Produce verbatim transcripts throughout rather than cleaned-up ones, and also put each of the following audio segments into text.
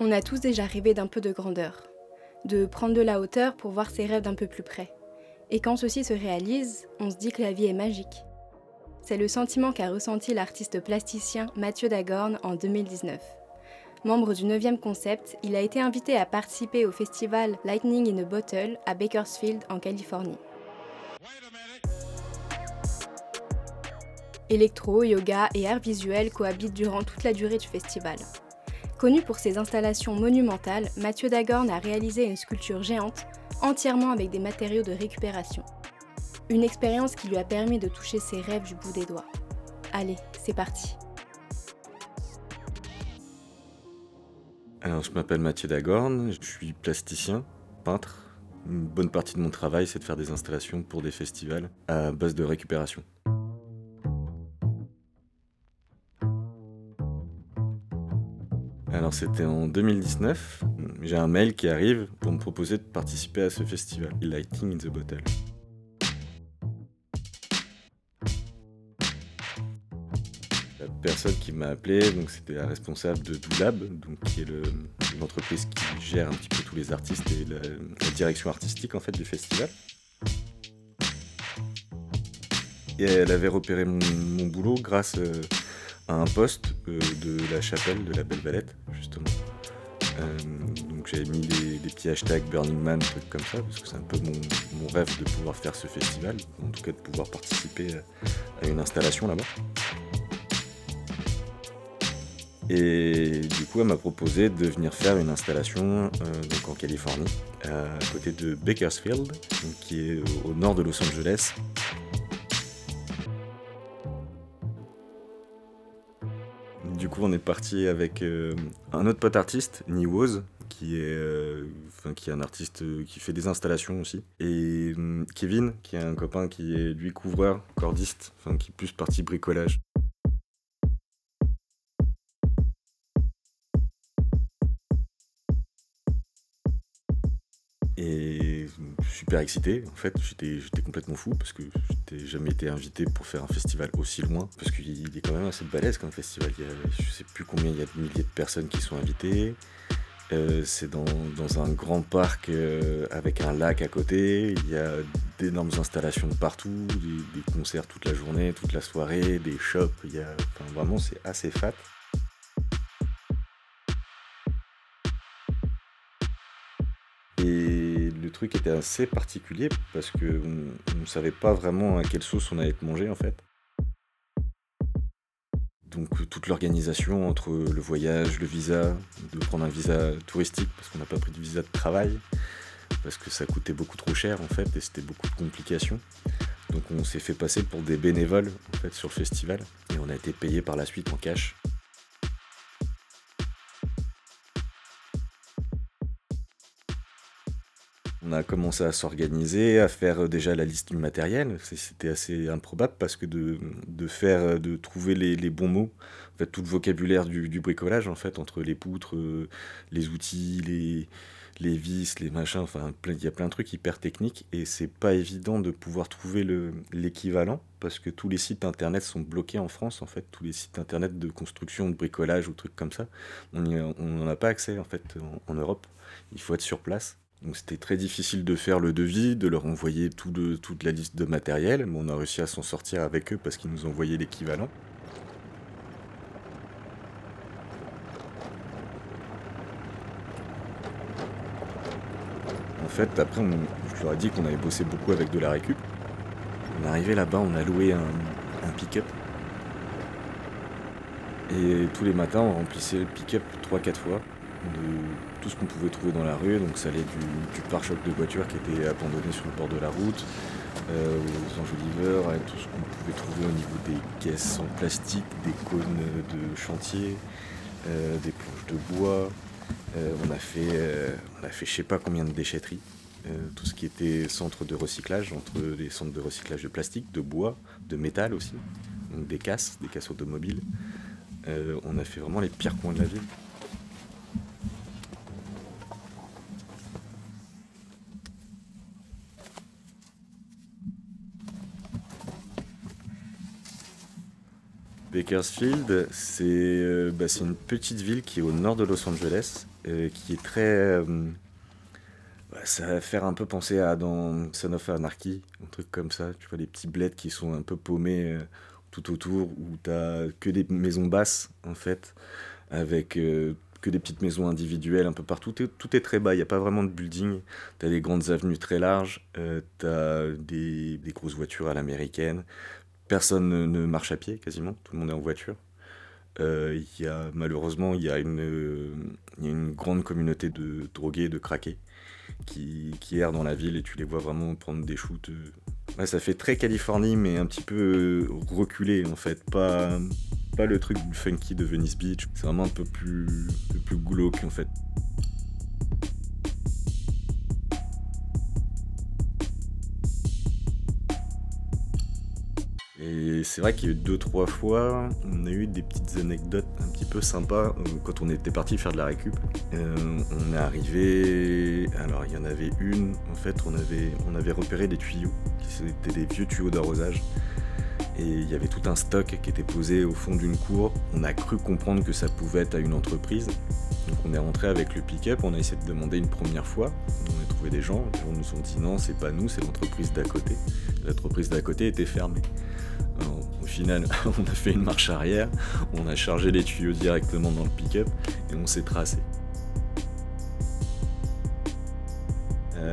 On a tous déjà rêvé d'un peu de grandeur, de prendre de la hauteur pour voir ses rêves d'un peu plus près. Et quand ceux-ci se réalisent, on se dit que la vie est magique. C'est le sentiment qu'a ressenti l'artiste plasticien Mathieu Dagorne en deux mille dix-neuf. Membre du neuvième concept, il a été invité à participer au festival Lightning in a Bottle à Bakersfield en Californie. Électro, yoga et art visuel cohabitent durant toute la durée du festival. Connu pour ses installations monumentales, Mathieu Dagorne a réalisé une sculpture géante, entièrement avec des matériaux de récupération. Une expérience qui lui a permis de toucher ses rêves du bout des doigts. Allez, c'est parti. Alors, je m'appelle Mathieu Dagorne, je suis plasticien, peintre. Une bonne partie de mon travail, c'est de faire des installations pour des festivals à base de récupération. Alors, c'était en deux mille dix-neuf, j'ai un mail qui arrive pour me proposer de participer à ce festival, Lightning in the Bottle. La personne qui m'a appelé, donc, c'était la responsable de Doolab, donc, qui est le, l'entreprise qui gère un petit peu tous les artistes et la, la direction artistique en fait, du festival. Et elle avait repéré mon, mon boulot grâce euh, à un poste euh, de la chapelle de la Belle Valette, justement. Euh, donc j'avais mis des, des petits hashtags Burning Man, trucs comme ça, parce que c'est un peu mon, mon rêve de pouvoir faire ce festival, en tout cas de pouvoir participer à une installation là-bas. Et du coup, elle m'a proposé de venir faire une installation euh, donc en Californie, à côté de Bakersfield, donc qui est au nord de Los Angeles. Du coup, on est parti avec euh, un autre pote artiste, Nioz, qui est, euh, enfin, qui est un artiste euh, qui fait des installations aussi. Et euh, Kevin, qui est un copain qui est lui couvreur, cordiste, enfin, qui est plus parti bricolage. Et super excité, en fait, j'étais, j'étais complètement fou parce que j'étais jamais été invité pour faire un festival aussi loin. Parce qu'il est quand même assez balèze comme festival, il y a, je sais plus combien il y a de milliers de personnes qui sont invitées. Euh, c'est dans, dans un grand parc euh, avec un lac à côté, il y a d'énormes installations de partout, des, des concerts toute la journée, toute la soirée, des shops, il y a, enfin, vraiment c'est assez fat. Truc était assez particulier parce que on ne savait pas vraiment à quelle sauce on allait être mangé en fait. Donc toute l'organisation entre le voyage, le visa, de prendre un visa touristique parce qu'on n'a pas pris de visa de travail parce que ça coûtait beaucoup trop cher en fait et c'était beaucoup de complications. Donc on s'est fait passer pour des bénévoles en fait sur le festival et on a été payé par la suite en cash. On a commencé à s'organiser, à faire déjà la liste du matériel. C'était assez improbable parce que de, de faire, de trouver les, les bons mots, en fait, tout le vocabulaire du, du bricolage en fait, entre les poutres, les outils, les, les vis, les machins. Enfin, il y a plein de trucs hyper techniques et c'est pas évident de pouvoir trouver le, l'équivalent parce que tous les sites internet sont bloqués en France en fait, tous les sites internet de construction, de bricolage ou trucs comme ça, on n'en a pas accès en fait en, en Europe. Il faut être sur place. Donc c'était très difficile de faire le devis, de leur envoyer tout le, toute la liste de matériel, mais on a réussi à s'en sortir avec eux parce qu'ils nous envoyaient l'équivalent. En fait, après, on, je leur ai dit qu'on avait bossé beaucoup avec de la récup. On est arrivé là-bas, on a loué un, un pick-up. Et tous les matins, on remplissait le pick-up trois quatre fois. De tout ce qu'on pouvait trouver dans la rue, donc ça allait du, du pare-choc de voiture qui était abandonné sur le bord de la route, euh, aux enjoliveurs, à tout ce qu'on pouvait trouver au niveau des caisses en plastique, des cônes de chantier, euh, des planches de bois. Euh, on a fait, euh, on a fait je sais pas combien de déchetteries, euh, tout ce qui était centre de recyclage, entre les centres de recyclage de plastique, de bois, de métal aussi, donc des casses, des casses automobiles. Euh, on a fait vraiment les pires coins de la ville. Bakersfield, c'est, euh, bah, c'est une petite ville qui est au nord de Los Angeles, euh, qui est très... Euh, bah, ça va faire un peu penser à dans Sons of Anarchy, un truc comme ça, tu vois, les petits bleds qui sont un peu paumés euh, tout autour, où t'as que des maisons basses, en fait, avec... Euh, que des petites maisons individuelles un peu partout, tout est, tout est très bas, il n'y a pas vraiment de building, tu as des grandes avenues très larges, euh, tu as des, des grosses voitures à l'américaine, personne ne, ne marche à pied quasiment, tout le monde est en voiture. Euh, y a, malheureusement, il y, euh, y a une grande communauté de drogués, de craqués, qui, qui errent dans la ville et tu les vois vraiment prendre des shoots. Ouais, ça fait très Californie, mais un petit peu reculé en fait, pas... Pas le truc funky de Venice Beach, c'est vraiment un peu plus, un peu plus glauque en fait. Et c'est vrai qu'il y a eu deux, trois fois, on a eu des petites anecdotes un petit peu sympas quand on était parti faire de la récup. Euh, on est arrivé, alors il y en avait une, en fait on avait, on avait repéré des tuyaux, qui étaient des vieux tuyaux d'arrosage. Et il y avait tout un stock qui était posé au fond d'une cour. On a cru comprendre que ça pouvait être à une entreprise. Donc on est rentré avec le pick-up, on a essayé de demander une première fois. On a trouvé des gens, les gens nous ont dit non, c'est pas nous, c'est l'entreprise d'à côté. L'entreprise d'à côté était fermée. Alors, au final, on a fait une marche arrière, on a chargé les tuyaux directement dans le pick-up et on s'est tracé.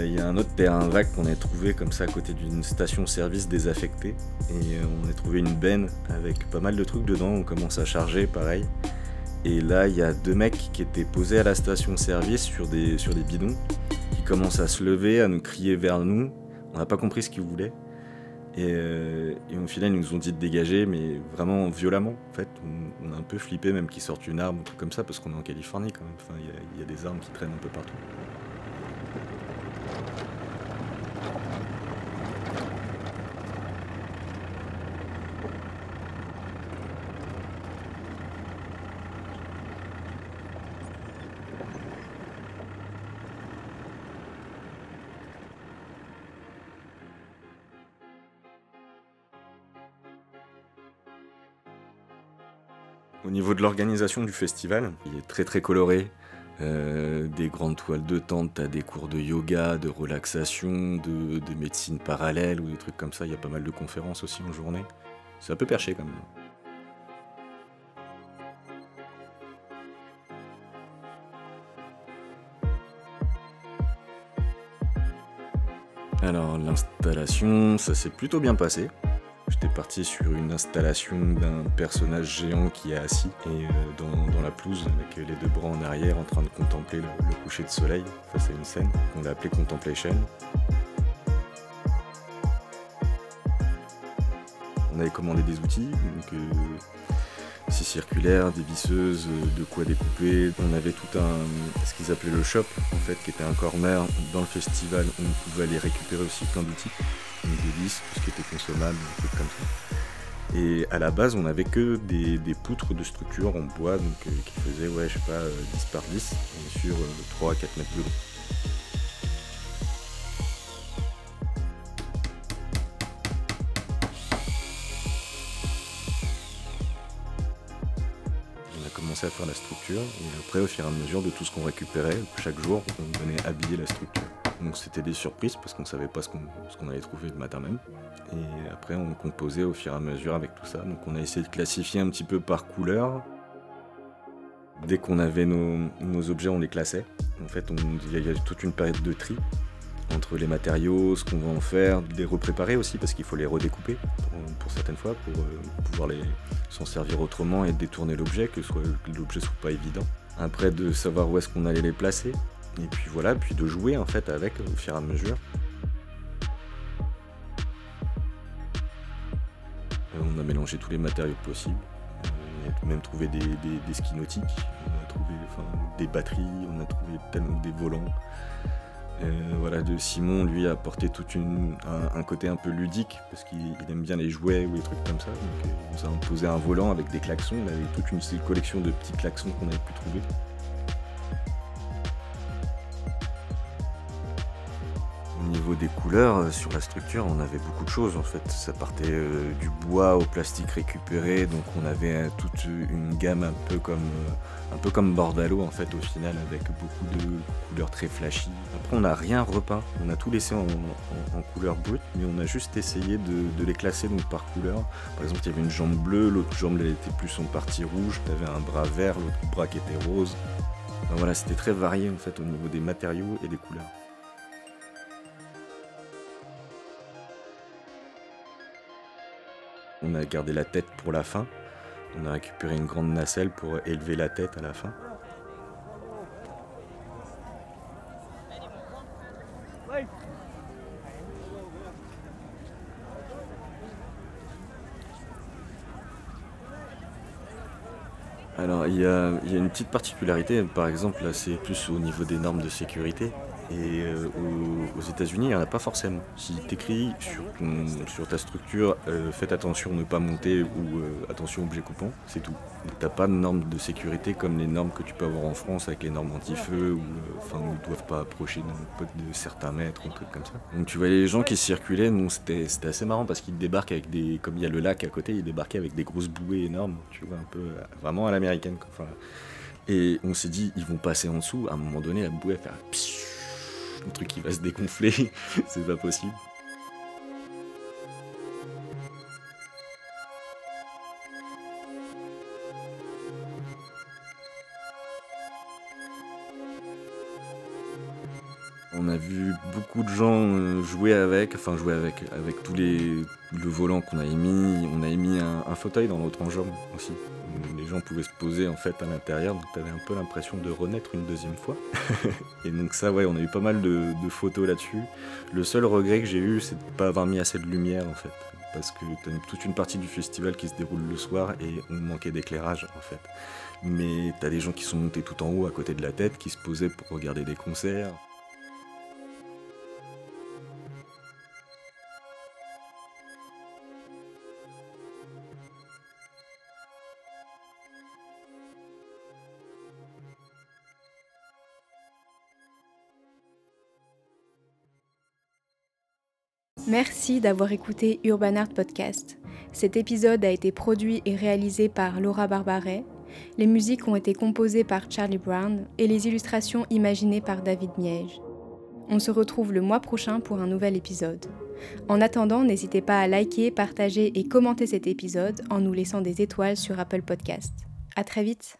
Il y a un autre terrain vague qu'on a trouvé comme ça à côté d'une station-service désaffectée et on a trouvé une benne avec pas mal de trucs dedans, on commence à charger pareil et là il y a deux mecs qui étaient posés à la station-service sur des, sur des bidons qui commencent à se lever, à nous crier vers nous, on n'a pas compris ce qu'ils voulaient et, et au final ils nous ont dit de dégager mais vraiment violemment en fait, on, on a un peu flippé même qu'ils sortent une arme ou truc comme ça parce qu'on est en Californie quand même, enfin, il y a, il y a des armes qui traînent un peu partout. Au niveau de l'organisation du festival, il est très très coloré. Euh, des grandes toiles de tente, t'as des cours de yoga, de relaxation, de, de médecine parallèle ou des trucs comme ça. Il y a pas mal de conférences aussi en journée. C'est un peu perché quand même. Alors l'installation, ça s'est plutôt bien passé. J'étais parti sur une installation d'un personnage géant qui est assis et euh, dans, dans la pelouse avec les deux bras en arrière en train de contempler le, le coucher de soleil face à une scène qu'on l'a appelée Contemplation. On avait commandé des outils, donc euh, scie circulaire, des visseuses, de quoi découper. On avait tout un, ce qu'ils appelaient le shop en fait, qui était un corner dans le festival où on pouvait aller récupérer aussi plein d'outils. Des vis, tout ce qui était consommable, un truc comme ça. Et à la base, on n'avait que des, des poutres de structure en bois donc, euh, qui faisaient, ouais, je sais pas, euh, dix par dix sur euh, trois à quatre mètres de long. On a commencé à faire la structure et après, au fur et à mesure de tout ce qu'on récupérait, chaque jour, on venait habiller la structure. Donc c'était des surprises parce qu'on ne savait pas ce qu'on, ce qu'on allait trouver le matin même. Et après on composait au fur et à mesure avec tout ça. Donc on a essayé de classifier un petit peu par couleur. Dès qu'on avait nos, nos objets, on les classait. En fait, il y a toute une période de tri entre les matériaux, ce qu'on va en faire, les repréparer aussi parce qu'il faut les redécouper pour, pour certaines fois pour euh, pouvoir les, s'en servir autrement et détourner l'objet, que, soit, que l'objet soit pas évident. Après de savoir où est-ce qu'on allait les placer. Et puis voilà, puis de jouer en fait avec au fur et à mesure. Euh, on a mélangé tous les matériaux possibles. Euh, on a même trouvé des, des, des skis nautiques, on a trouvé enfin, des batteries, on a trouvé tellement des volants. Euh, voilà, de Simon lui a apporté tout un, un côté un peu ludique parce qu'il il aime bien les jouets ou les trucs comme ça. Donc on s'est imposé un volant avec des klaxons, on avait toute une collection de petits klaxons qu'on avait pu trouver. Au niveau des couleurs, sur la structure, on avait beaucoup de choses en fait. Ça partait euh, du bois au plastique récupéré, donc on avait euh, toute une gamme un peu comme euh, un peu comme Bordalo en fait au final, avec beaucoup de couleurs très flashy. Après on n'a rien repeint, on a tout laissé en, en, en couleur brute, mais on a juste essayé de, de les classer donc par couleur. Par exemple il y avait une jambe bleue, l'autre jambe elle était plus en partie rouge, il y avait un bras vert, l'autre bras qui était rose. Enfin, voilà, c'était très varié en fait au niveau des matériaux et des couleurs. On a gardé la tête pour la fin. On a récupéré une grande nacelle pour élever la tête à la fin. Alors, il y a, il y a une petite particularité, par exemple, là, c'est plus au niveau des normes de sécurité. Et euh, aux, aux États-Unis, il n'y en a pas forcément. Si t'écris sur, ton, sur ta structure, euh, faites attention ne pas monter ou euh, attention objet coupant, c'est tout. Donc t'as pas de normes de sécurité comme les normes que tu peux avoir en France avec les normes anti-feu ou enfin euh, ne doivent pas approcher de, de certains mètres ou trucs comme ça. Donc tu vois les gens qui circulaient, non, c'était, c'était assez marrant parce qu'ils débarquent avec des, comme il y a le lac à côté, ils débarquaient avec des grosses bouées énormes, tu vois, un peu vraiment à l'américaine. Quoi. Enfin, et on s'est dit ils vont passer en dessous. À un moment donné, la bouée va faire pssst, un truc qui va se dégonfler, c'est pas possible. On a vu beaucoup de gens jouer avec, enfin jouer avec, avec tous les le volant qu'on a émis. On a émis un, un fauteuil dans l'autre enjambe aussi. Les gens pouvaient se poser en fait à l'intérieur, donc t'avais un peu l'impression de renaître une deuxième fois. Et donc ça, ouais, on a eu pas mal de, de photos là-dessus. Le seul regret que j'ai eu, c'est de ne pas avoir mis assez de lumière en fait, parce que t'as toute une partie du festival qui se déroule le soir et on manquait d'éclairage en fait. Mais t'as des gens qui sont montés tout en haut à côté de la tête, qui se posaient pour regarder des concerts. Merci d'avoir écouté Urban Art Podcast. Cet épisode a été produit et réalisé par Laura Barbaret. Les musiques ont été composées par Charlie Brown et les illustrations imaginées par David Miège. On se retrouve le mois prochain pour un nouvel épisode. En attendant, n'hésitez pas à liker, partager et commenter cet épisode en nous laissant des étoiles sur Apple Podcast. À très vite.